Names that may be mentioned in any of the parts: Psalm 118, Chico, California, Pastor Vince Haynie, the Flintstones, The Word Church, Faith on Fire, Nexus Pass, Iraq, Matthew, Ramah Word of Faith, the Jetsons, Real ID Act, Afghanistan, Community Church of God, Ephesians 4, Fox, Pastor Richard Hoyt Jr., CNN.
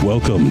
Welcome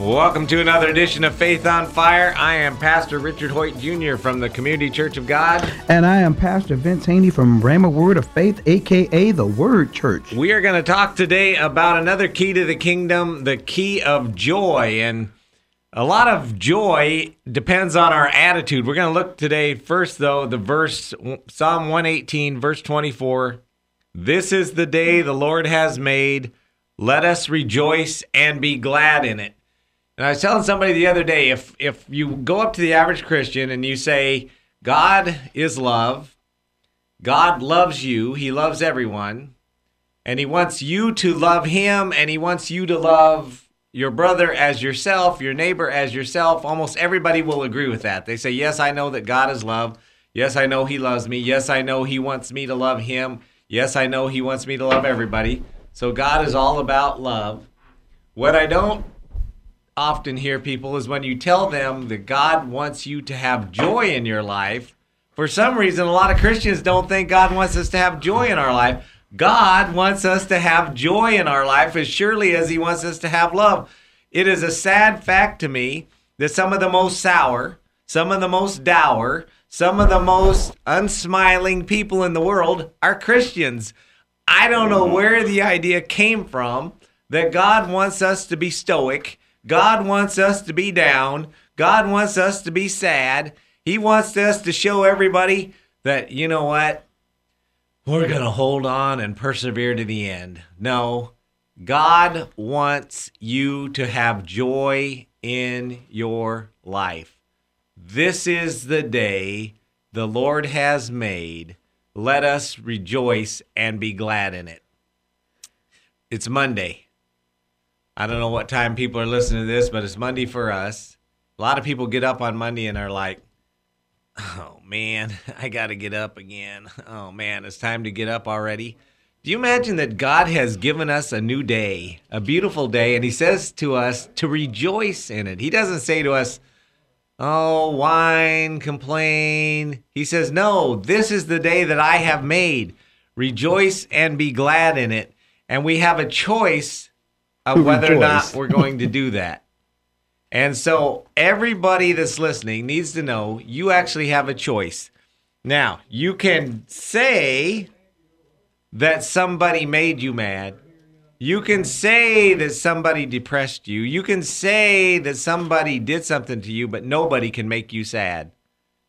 Welcome to another edition of Faith on Fire. I am Pastor Richard Hoyt Jr. from the Community Church of God. And I am Pastor Vince Haynie from Ramah Word of Faith, a.k.a. the Word Church. We are going to talk today about another key to the kingdom, the key of joy. And a lot of joy depends on our attitude. We're going to look today first, though, the verse, Psalm 118, verse 24. This is the day the Lord has made. Let us rejoice and be glad in it. And I was telling somebody the other day, if you go up to the average Christian and you say, God is love, God loves you, he loves everyone, and he wants you to love him, and he wants you to love your brother as yourself, your neighbor as yourself, almost everybody will agree with that. They say, yes, I know that God is love. Yes, I know he loves me. Yes, I know he wants me to love him. Yes, I know he wants me to love everybody. So God is all about love. What I don't often hear people is when you tell them that God wants you to have joy in your life. For some reason, a lot of Christians don't think God wants us to have joy in our life. God wants us to have joy in our life as surely as he wants us to have love. It is a sad fact to me that some of the most sour, some of the most dour, some of the most unsmiling people in the world are Christians. I don't know where the idea came from that God wants us to be stoic. God wants us to be down. God wants us to be sad. He wants us to show everybody that, you know what, we're going to hold on and persevere to the end. No, God wants you to have joy in your life. This is the day the Lord has made. Let us rejoice and be glad in it. It's Monday. I don't know what time people are listening to this, but it's Monday for us. A lot of people get up on Monday and are like, oh, man, I got to get up again. Oh, man, it's time to get up already. Do you imagine that God has given us a new day, a beautiful day, and he says to us to rejoice in it? He doesn't say to us, oh, whine, complain. He says, no, this is the day that I have made. Rejoice and be glad in it. And we have a choice of whether or not we're going to do that. And so everybody that's listening needs to know you actually have a choice. Now, you can say that somebody made you mad. You can say that somebody depressed you. You can say that somebody did something to you, but nobody can make you sad.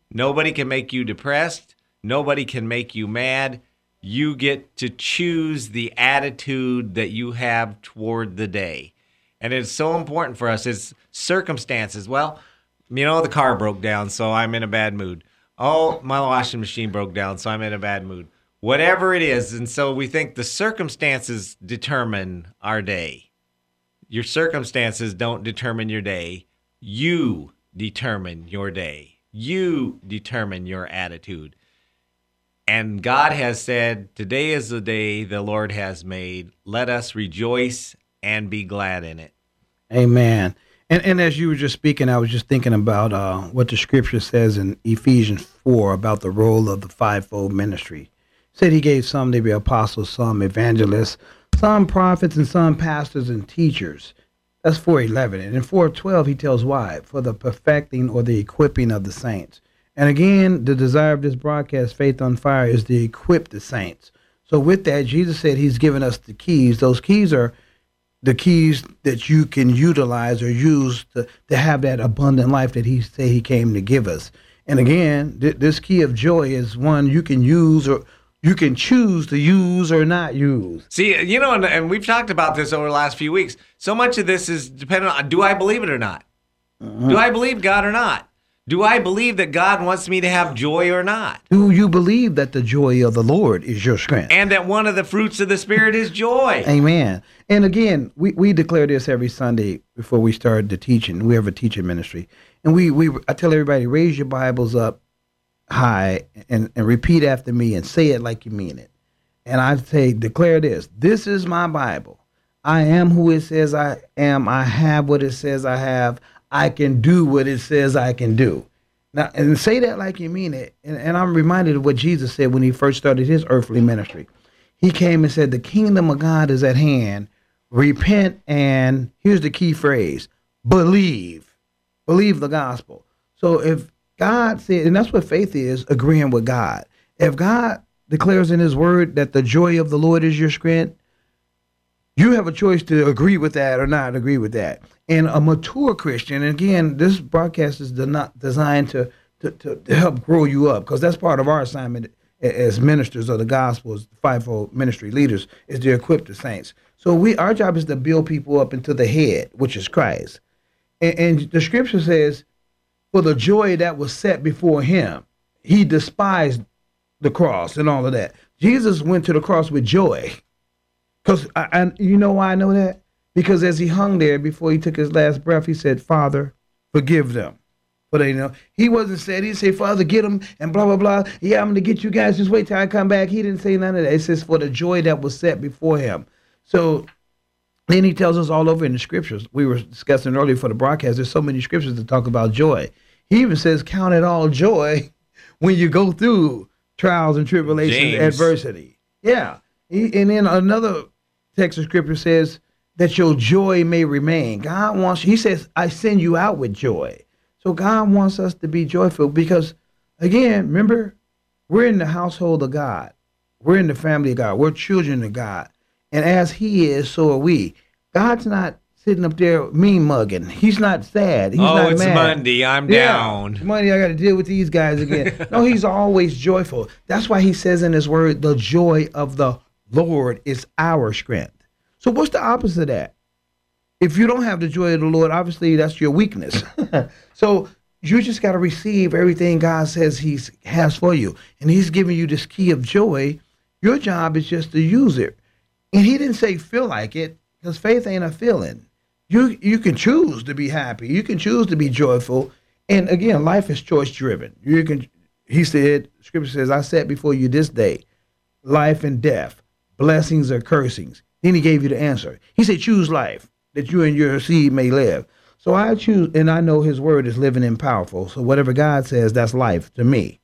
Nobody can make you depressed. Nobody can make you mad. You get to choose the attitude that you have toward the day. And it's so important for us. It's circumstances. Well, you know, the car broke down, so I'm in a bad mood. Oh, my washing machine broke down, so I'm in a bad mood. Whatever it is. And so we think the circumstances determine our day. Your circumstances don't determine your day. You determine your day. You determine your attitude. And God has said, today is the day the Lord has made. Let us rejoice and be glad in it. Amen. And as you were just speaking, I was just thinking about what the scripture says in Ephesians 4 about the role of the fivefold ministry. said he gave some to be apostles, some evangelists, some prophets, and some pastors and teachers. That's 4:11. And in 4:12, he tells why. For the perfecting or the equipping of the saints. And again, the desire of this broadcast, Faith on Fire, is to equip the saints. So with that, Jesus said he's given us the keys. Those keys are the keys that you can utilize or use to have that abundant life that he said he came to give us. And again, this key of joy is one you can use or you can choose to use or not use. See, you know, and we've talked about this over the last few weeks. So much of this is dependent on, do I believe it or not? Uh-huh. Do I believe God or not? Do I believe that God wants me to have joy or not? Do you believe that the joy of the Lord is your strength? And that one of the fruits of the Spirit is joy. Amen. And again, we declare this every Sunday before we start the teaching. We have a teaching ministry. And I tell everybody, raise your Bibles up high and repeat after me and say it like you mean it. And I say, declare this. This is my Bible. I am who it says I am. I have what it says I have. I can do what it says I can do. Now, and say that like you mean it. And I'm reminded of what Jesus said when he first started his earthly ministry. He came and said, the kingdom of God is at hand. Repent and, here's the key phrase, believe. Believe the gospel. So if God said, and that's what faith is, agreeing with God. If God declares in his word that the joy of the Lord is your strength, you have a choice to agree with that or not agree with that. And a mature Christian, and again, this broadcast is not designed to help grow you up, because that's part of our assignment as ministers of the gospel, as the fivefold ministry leaders, is to equip the saints. So our job is to build people up into the head, which is Christ. And the scripture says, for the joy that was set before him, he despised the cross and all of that. Jesus went to the cross with joy. Because you know why I know that? Because as he hung there before he took his last breath, he said, Father, forgive them. But you know, he wasn't sad. He said, Father, get them and blah, blah, blah. Yeah, I'm going to get you guys. Just wait till I come back. He didn't say none of that. It says for the joy that was set before him. So then he tells us all over in the scriptures. We were discussing earlier for the broadcast. There's so many scriptures that talk about joy. He even says, count it all joy when you go through trials and tribulations, James. Adversity. Yeah. And then another text of scripture says that your joy may remain. God wants, he says, I send you out with joy. So God wants us to be joyful because, again, remember, we're in the household of God. We're in the family of God. We're children of God. And as he is, so are we. God's not sitting up there mean mugging. He's not sad. He's not mad. Oh, it's Monday. I'm down. Monday, I got to deal with these guys again. No, he's always joyful. That's why he says in his word, the joy of the Lord is our strength. So what's the opposite of that? If you don't have the joy of the Lord, obviously that's your weakness. So you just got to receive everything God says he has for you. And he's giving you this key of joy. Your job is just to use it. And he didn't say feel like it, because faith ain't a feeling. You can choose to be happy. You can choose to be joyful. And again, life is choice driven. You can, he said, scripture says, I set before you this day, life and death, blessings or cursings. Then he gave you the answer. He said, choose life that you and your seed may live. So I choose, and I know his word is living and powerful. So whatever God says, that's life to me.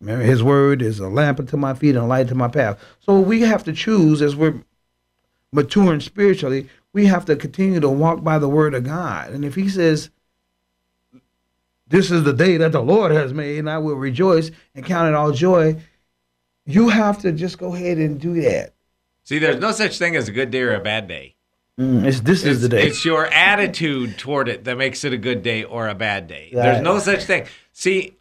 Remember, his word is a lamp unto my feet and a light to my path. So we have to choose as we're maturing spiritually. We have to continue to walk by the word of God. And if he says, this is the day that the Lord has made, and I will rejoice and count it all joy, you have to just go ahead and do that. See, there's no such thing as a good day or a bad day. This is the day. It's your attitude toward it that makes it a good day or a bad day. Right. There's no such thing. See,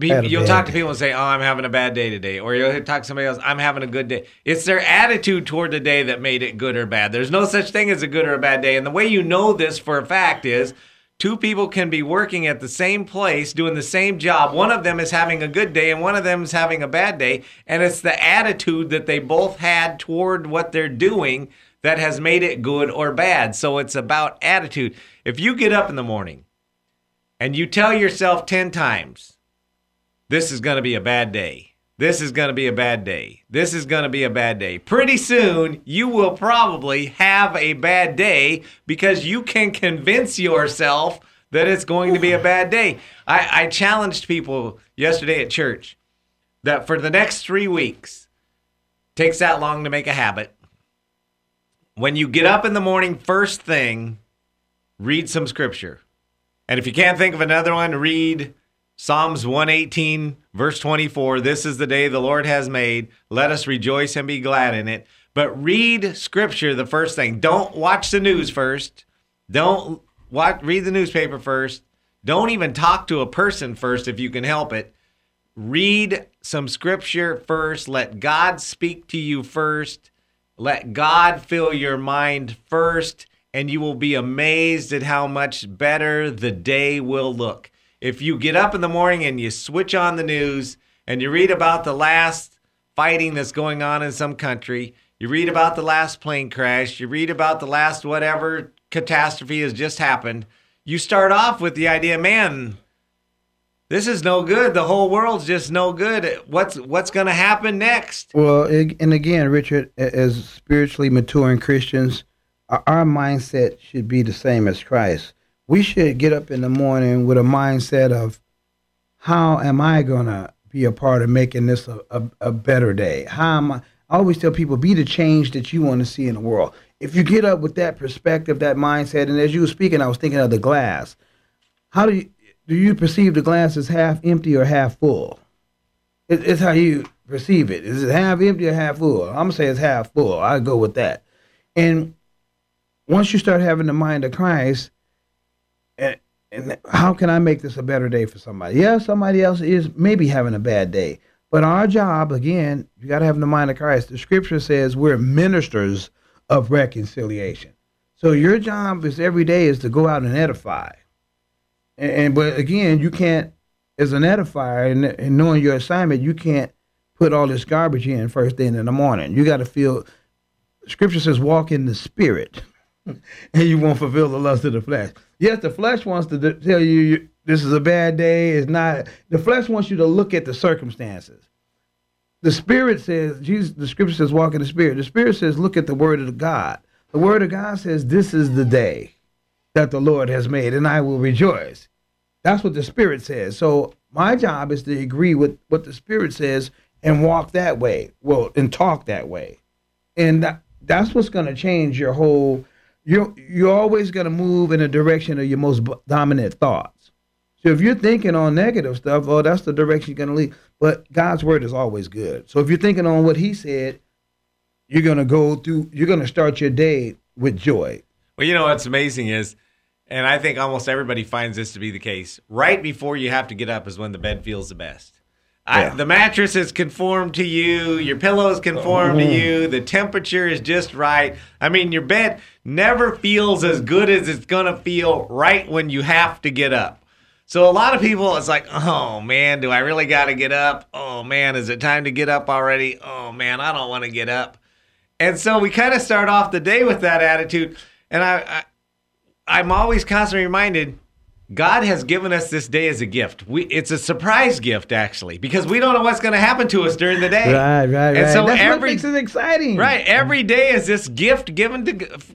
you'll talk to people and say, oh, I'm having a bad day today. Or you'll talk to somebody else, I'm having a good day. It's their attitude toward the day that made it good or bad. There's no such thing as a good or a bad day. And the way you know this for a fact is two people can be working at the same place, doing the same job. One of them is having a good day and one of them is having a bad day. And it's the attitude that they both had toward what they're doing that has made it good or bad. So it's about attitude. If you get up in the morning and you tell yourself 10 times, this is going to be a bad day. This is going to be a bad day. This is going to be a bad day. Pretty soon, you will probably have a bad day because you can convince yourself that it's going to be a bad day. I challenged people yesterday at church that for the next 3 weeks, Takes that long to make a habit. When you get up in the morning, first thing, read some scripture. And if you can't think of another one, read Psalms 118, verse 24. This is the day the Lord has made. Let us rejoice and be glad in it. But read scripture the first thing. Don't watch the news first. Don't read the newspaper first. Don't even talk to a person first if you can help it. Read some scripture first. Let God speak to you first. Let God fill your mind first, and you will be amazed at how much better the day will look. If you get up in the morning and you switch on the news and you read about the last fighting that's going on in some country, you read about the last plane crash, you read about the last whatever catastrophe has just happened, you start off with the idea, man, this is no good. The whole world's just no good. What's going to happen next? Well, and again, Richard, as spiritually maturing Christians, our mindset should be the same as Christ. We should get up in the morning with a mindset of, how am I going to be a part of making this a better day? How am I always tell people, be the change that you want to see in the world. If you get up with that perspective, that mindset, and as you were speaking, I was thinking of the glass. How do you perceive the glass as half empty or half full? It's how you perceive it. Is it half empty or half full? I'm going to say it's half full. I'll go with that. And once you start having the mind of Christ, and how can I make this a better day for somebody? Yeah, somebody else is maybe having a bad day. But our job, again, you got to have the mind of Christ. The scripture says we're ministers of reconciliation. So your job is every day is to go out and edify. But again, you can't, as an edifier and knowing your assignment, you can't put all this garbage in first thing in the morning. You got to feel, scripture says, walk in the spirit. And you won't fulfill the lust of the flesh. Yes, the flesh wants to tell you this is a bad day. It's not. The flesh wants you to look at the circumstances. The Spirit says, the Scripture says, walk in the Spirit. The Spirit says, look at the Word of God. The Word of God says, this is the day that the Lord has made, and I will rejoice. That's what the Spirit says. So my job is to agree with what the Spirit says and walk that way, and talk that way. And that's what's going to change your whole... You're always going to move in the direction of your most dominant thoughts. So if you're thinking on negative stuff, oh, that's the direction you're going to lead. But God's word is always good. So if you're thinking on what he said, you're going to you're going to start your day with joy. Well, you know, what's amazing is, and I think almost everybody finds this to be the case, right before you have to get up is when the bed feels the best. Yeah. The mattress is conformed to you. Your pillows conform to you. The temperature is just right. I mean, your bed never feels as good as it's going to feel right when you have to get up. So a lot of people, it's like, oh, man, do I really got to get up? Oh, man, is it time to get up already? Oh, man, I don't want to get up. And so we kind of start off the day with that attitude. And I'm always constantly reminded, God has given us this day as a gift. It's a surprise gift, actually, because we don't know what's going to happen to us during the day. Right. And so what makes it exciting. Right. Every day is this gift given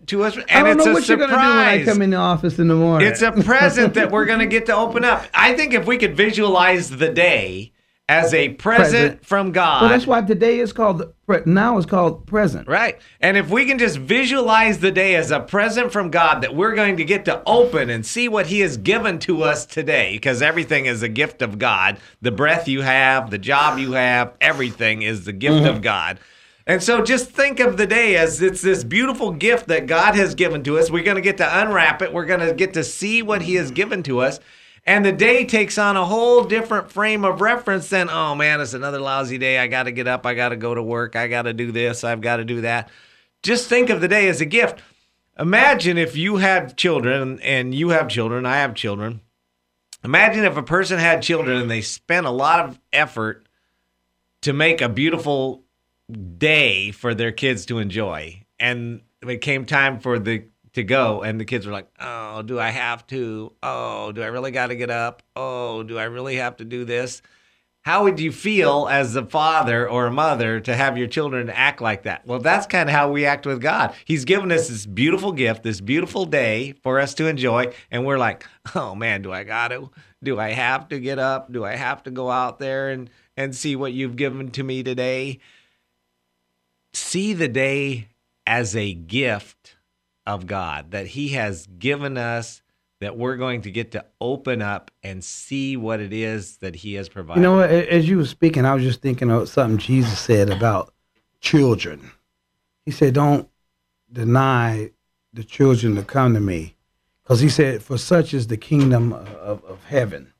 to us, and it's a surprise. I don't know what you're going to do when I come in the office in the morning. It's a present that we're going to get to open up. I think if we could visualize the day as a present from God. Well, that's why today is called, now is called present. Right. And if we can just visualize the day as a present from God that we're going to get to open and see what he has given to us today, because everything is a gift of God. The breath you have, the job you have, everything is the gift of God. And so just think of the day as it's this beautiful gift that God has given to us. We're going to get to unwrap it. We're going to get to see what he has given to us. And the day takes on a whole different frame of reference than, oh, man, it's another lousy day. I got to get up. I got to go to work. I got to do this. I've got to do that. Just think of the day as a gift. Imagine if you have children, and you have children, I have children. Imagine if a person had children and they spent a lot of effort to make a beautiful day for their kids to enjoy. And when it came time for to go, and the kids were like, oh, do I have to? Oh, do I really got to get up? Oh, do I really have to do this? How would you feel as a father or a mother to have your children act like that? Well, that's kind of how we act with God. He's given us this beautiful gift, this beautiful day for us to enjoy, and we're like, oh, man, do I got to? Do I have to get up? Do I have to go out there and see what you've given to me today? see the day as a gift of God, that He has given us, that we're going to get to open up and see what it is that He has provided. You know, as you were speaking, I was just thinking of something Jesus said about children. He said, don't deny the children to come to me, because He said, for such is the kingdom of heaven,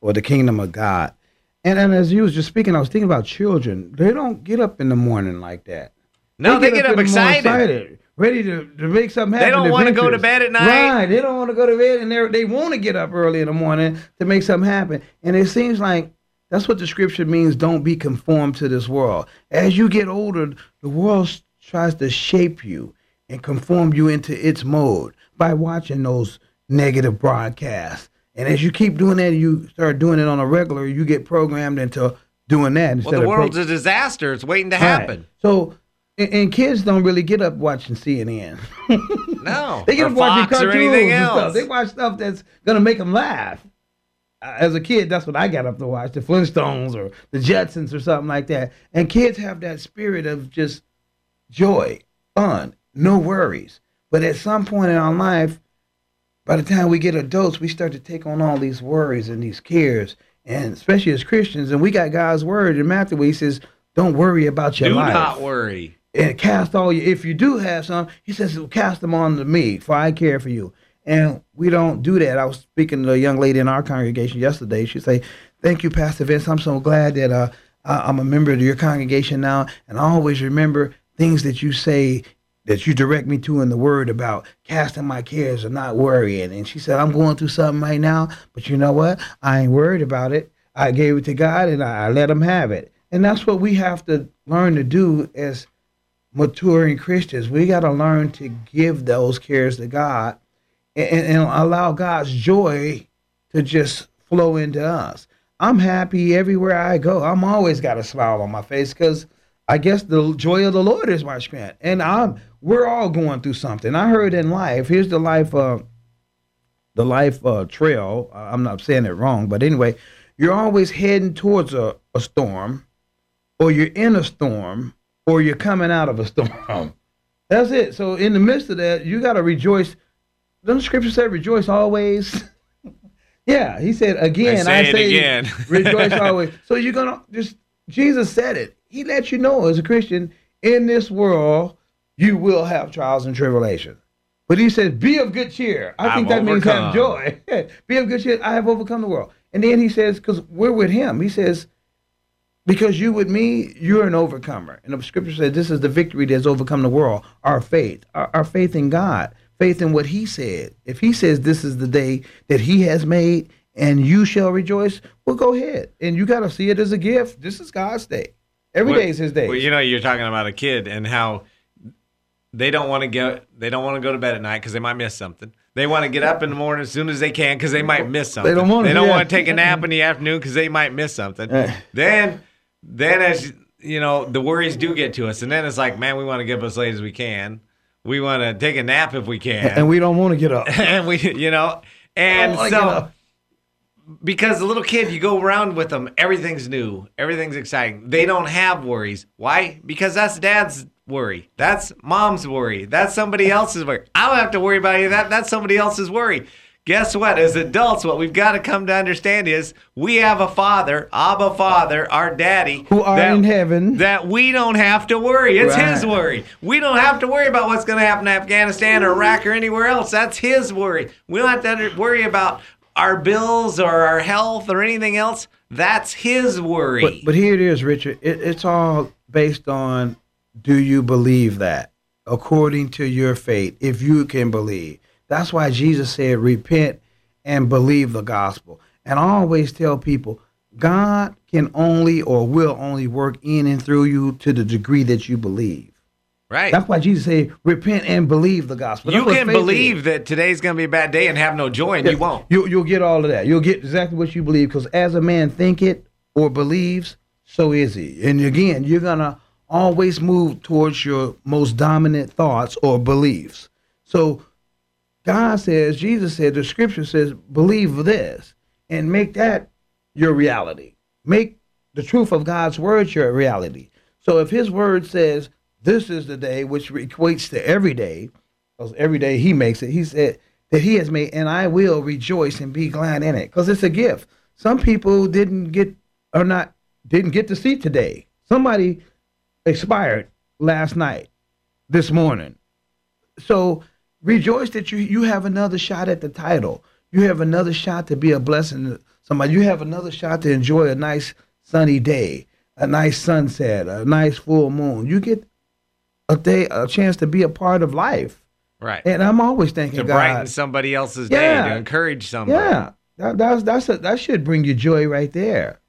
or the kingdom of God. And as you was just speaking, I was thinking about children. They don't get up in the morning like that. No, they get up excited. Ready to make something happen. They don't want to go to bed at night. Right. They don't want to go to bed, and they want to get up early in the morning to make something happen. And it seems like that's what the scripture means, don't be conformed to this world. As you get older, the world tries to shape you and conform you into its mold by watching those negative broadcasts. And as you keep doing that, you start doing it on a regular, you get programmed into doing that. Well, the world's a disaster. It's waiting to happen. Right. So, and kids don't really get up watching CNN. No. They get up watching Fox cartoons or anything else. And stuff. They watch stuff that's going to make them laugh. As a kid, that's what I got up to watch, the Flintstones or the Jetsons or something like that. And kids have that spirit of just joy, fun, no worries. But at some point in our life, by the time we get adults, we start to take on all these worries and these cares, and especially as Christians. And we got God's word in Matthew where He says, don't worry about your life. Do not worry. And cast all your, if you do have some, He says, cast them on to me, for I care for you. And we don't do that. I was speaking to a young lady in our congregation yesterday. She said, thank you, Pastor Vince. I'm so glad that I'm a member of your congregation now. And I always remember things that you say, that you direct me to in the word about casting my cares and not worrying. And she said, I'm going through something right now, but you know what? I ain't worried about it. I gave it to God and I let Him have it. And that's what we have to learn to do as maturing Christians. We got to learn to give those cares to God and allow God's joy to just flow into us. I'm happy everywhere I go. I'm always got a smile on my face, because I guess the joy of the Lord is my strength. And we're all going through something. I heard in life, here's the life trail. I'm not saying it wrong, but anyway, you're always heading towards a storm, or you're in a storm, or you're coming out of a storm. That's it. So in the midst of that, you got to rejoice. Doesn't the scripture say rejoice always? Yeah, He said again. I say it again. Rejoice always. So you're going to just, Jesus said it. He lets you know as a Christian, in this world, you will have trials and tribulation. But He says, be of good cheer. I think that means have joy. Be of good cheer. I have overcome the world. And then He says, because we're with Him. He says, because you with me, you're an overcomer. And the scripture says, this is the victory that's overcome the world, our faith. Our faith in God, faith in what He said. If He says this is the day that He has made and you shall rejoice, well, go ahead. And you got to see it as a gift. This is God's day. Every day is His day. Well, you know, you're talking about a kid and how they don't want to get, they don't want to go to bed at night because they might miss something. They want to get up in the morning as soon as they can because they might miss something. They don't want to take a nap in the afternoon because they might miss something. Then as you know, the worries do get to us, and then it's like, man, we want to get up as late as we can. We want to take a nap if we can, and we don't want to get up. And we, you know, and so. Because the little kid, you go around with them, everything's new, everything's exciting. They don't have worries. Why? Because that's dad's worry. That's mom's worry. That's somebody else's worry. I don't have to worry about any of that. That's somebody else's worry. Guess what? As adults, what we've got to come to understand is we have a Father, Abba Father, our Daddy, who are in heaven, that we don't have to worry. It's His worry. We don't have to worry about what's going to happen in Afghanistan or Iraq or anywhere else. That's His worry. We don't have to worry about our bills or our health or anything else. That's His worry. But here it is, Richard. It's all based on, do you believe that? According to your faith, if you can believe. That's why Jesus said, repent and believe the gospel. And I always tell people, God can only or will only work in and through you to the degree that you believe. Right. That's why Jesus said, repent and believe the gospel. You can believe that today's going to be a bad day and have no joy, and you won't. You'll get all of that. You'll get exactly what you believe, because as a man thinketh or believes, so is he. And again, you're going to always move towards your most dominant thoughts or beliefs. So God says, Jesus said, the scripture says, believe this and make that your reality. Make the truth of God's word your reality. So if His word says, This is the day, which equates to every day, because every day he makes it. He said that he has made, and I will rejoice and be glad in it, because it's a gift. Some people didn't get to see today. Somebody expired last night, this morning. So rejoice that you have another shot at the title. You have another shot to be a blessing to somebody. You have another shot to enjoy a nice sunny day, a nice sunset, a nice full moon. You get a chance to be a part of life. Right. And I'm always thanking God. To brighten somebody else's day, to encourage somebody. Yeah. That should bring you joy right there.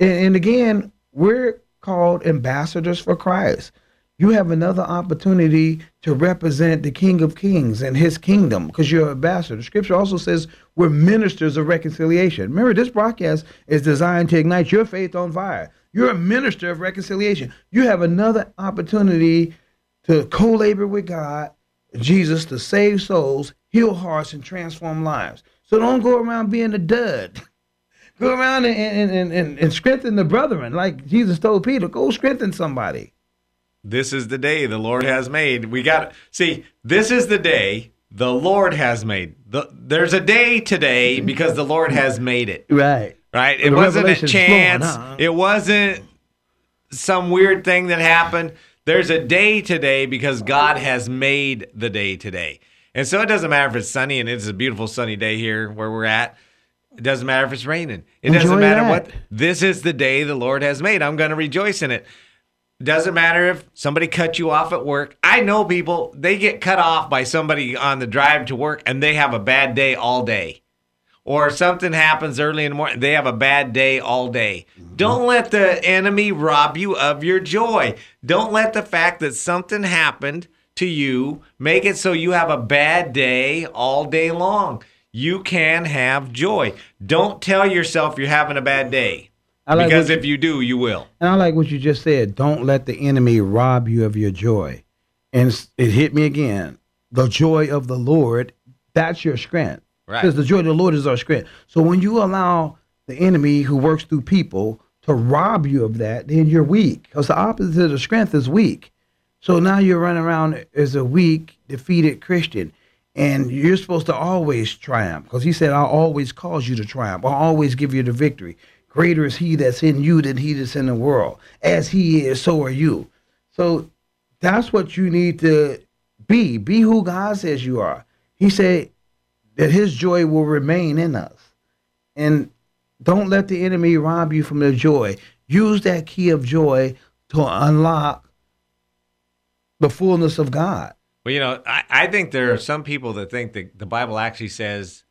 And again, we're called ambassadors for Christ. You have another opportunity to represent the King of Kings and his kingdom, because you're an ambassador. Scripture also says we're ministers of reconciliation. Remember, this broadcast is designed to ignite your faith on fire. You're a minister of reconciliation. You have another opportunity to co-labor with God, Jesus, to save souls, heal hearts, and transform lives. So don't go around being a dud. Go around and strengthen the brethren. Like Jesus told Peter, go strengthen somebody. This is the day the Lord has made. We got to see, this is the day the Lord has made. There's a day today because the Lord has made it. Right. Right. It wasn't a chance. It wasn't some weird thing that happened. There's a day today because God has made the day today. And so it doesn't matter if it's sunny, and it's a beautiful sunny day here where we're at. It doesn't matter if it's raining. It doesn't matter what. This is the day the Lord has made. I'm going to rejoice in it. It doesn't matter if somebody cut you off at work. I know people, they get cut off by somebody on the drive to work, and they have a bad day all day. Or something happens early in the morning, they have a bad day all day. Don't let the enemy rob you of your joy. Don't let the fact that something happened to you make it so you have a bad day all day long. You can have joy. Don't tell yourself you're having a bad day, because if you do, you will. And I like what you just said. Don't let the enemy rob you of your joy. And it hit me again. The joy of the Lord, that's your strength. Right. Because the joy of the Lord is our strength. So when you allow the enemy, who works through people, to rob you of that, then you're weak. Because the opposite of strength is weak. So now you're running around as a weak, defeated Christian. And you're supposed to always triumph, because he said, I'll always cause you to triumph. I'll always give you the victory. Greater is he that's in you than he that's in the world. As he is, so are you. So that's what you need to be. Be who God says you are. He said that his joy will remain in us. And don't let the enemy rob you from the joy. Use that key of joy to unlock the fullness of God. Well, you know, I think there are some people that think that the Bible actually says,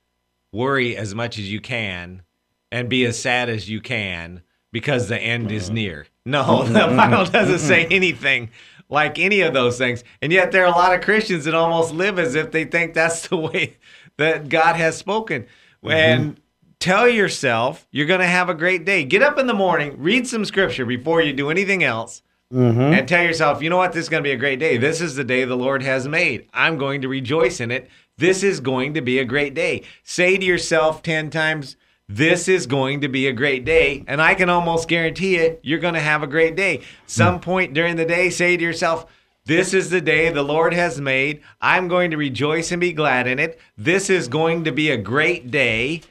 worry as much as you can and be as sad as you can because the end is near. No, the Bible doesn't say anything like any of those things. And yet there are a lot of Christians that almost live as if they think that's the way that God has spoken. And tell yourself you're going to have a great day. Get up in the morning, read some scripture before you do anything else. And tell yourself, you know what, this is going to be a great day. This is the day the Lord has made. I'm going to rejoice in it. This is going to be a great day. Say to yourself 10 times, this is going to be a great day. And I can almost guarantee it, you're going to have a great day. Some point during the day, say to yourself, this is the day the Lord has made. I'm going to rejoice and be glad in it. This is going to be a great day.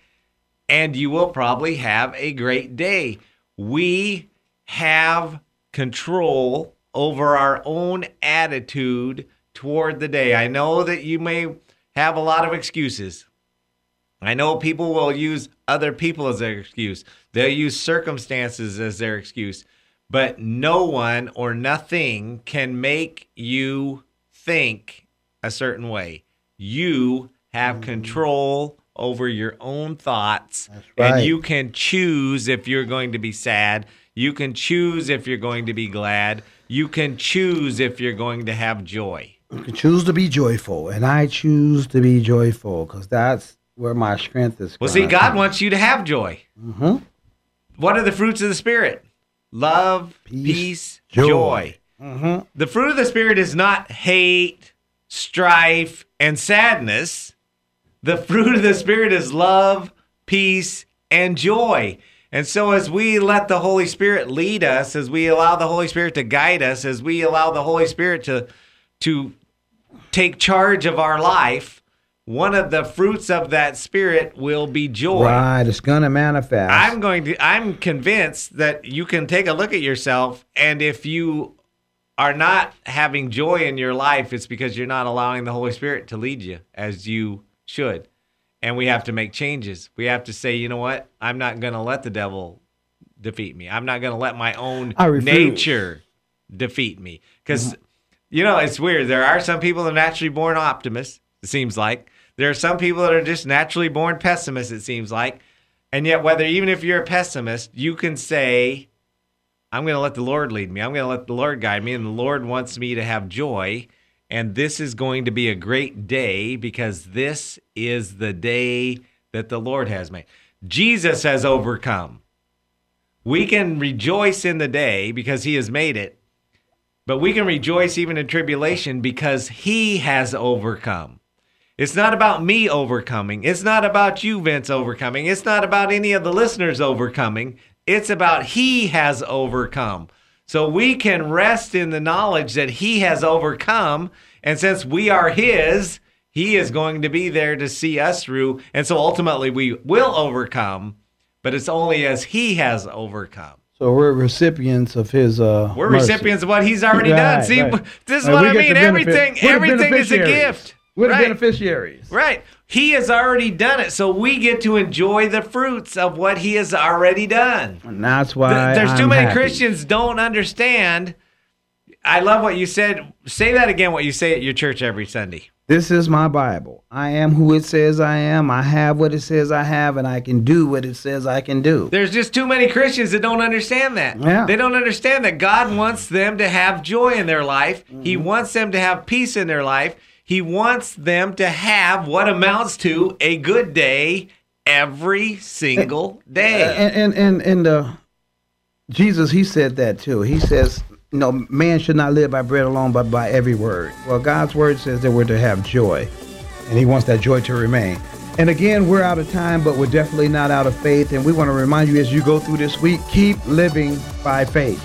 And you will probably have a great day. We have control over our own attitude toward the day. I know that you may have a lot of excuses. I know people will use other people as their excuse. They'll use circumstances as their excuse. But no one or nothing can make you think a certain way. You have control over your own thoughts. That's right. And you can choose if you're going to be sad. You can choose if you're going to be glad. You can choose if you're going to have joy. You can choose to be joyful, and I choose to be joyful, because that's where my strength is. Well, see, God wants you to have joy. What are the fruits of the Spirit? Love, peace, joy. The fruit of the Spirit is not hate, strife, and sadness. The fruit of the Spirit is love, peace, and joy. And so as we let the Holy Spirit lead us, as we allow the Holy Spirit to guide us, as we allow the Holy Spirit to take charge of our life, one of the fruits of that Spirit will be joy. Right, it's going to manifest. I'm convinced that you can take a look at yourself, and if you are not having joy in your life, it's because you're not allowing the Holy Spirit to lead you as you should. And we have to make changes. We have to say, you know what? I'm not going to let the devil defeat me. I'm not going to let my own nature defeat me. Because, you know, it's weird. There are some people that are naturally born optimists, it seems like. There are some people that are just naturally born pessimists, it seems like. And yet, even if you're a pessimist, you can say, I'm going to let the Lord lead me. I'm going to let the Lord guide me. And the Lord wants me to have joy. And this is going to be a great day because this is the day that the Lord has made. Jesus has overcome. We can rejoice in the day because he has made it. But we can rejoice even in tribulation because he has overcome. It's not about me overcoming. It's not about you, Vince, overcoming. It's not about any of the listeners overcoming. It's about he has overcome. So we can rest in the knowledge that he has overcome. And since we are his, he is going to be there to see us through. And so ultimately we will overcome, but it's only as he has overcome. So we're recipients of his mercy. Recipients of what he's already done. See, right. This is what I mean. Everything is a gift. We're the beneficiaries. Right. He has already done it, so we get to enjoy the fruits of what he has already done. And that's why there's too many Christians don't understand. I love what you said. Say that again, what you say at your church every Sunday. This is my Bible. I am who it says I am. I have what it says I have, and I can do what it says I can do. There's just too many Christians that don't understand that. Yeah. They don't understand that God wants them to have joy in their life. Mm-hmm. He wants them to have peace in their life. He wants them to have what amounts to a good day every single day. And Jesus, he said that too. He says, no, man should not live by bread alone, but by every word. Well, God's word says that we're to have joy, and he wants that joy to remain. And again, we're out of time, but we're definitely not out of faith. And we want to remind you as you go through this week, keep living by faith.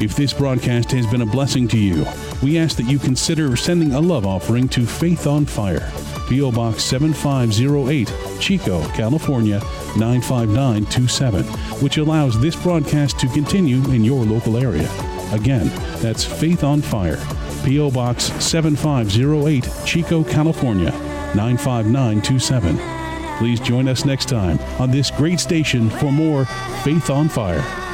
If this broadcast has been a blessing to you, we ask that you consider sending a love offering to Faith on Fire, P.O. Box 7508, Chico, California, 95927, which allows this broadcast to continue in your local area. Again, that's Faith on Fire, P.O. Box 7508, Chico, California, 95927. Please join us next time on this great station for more Faith on Fire.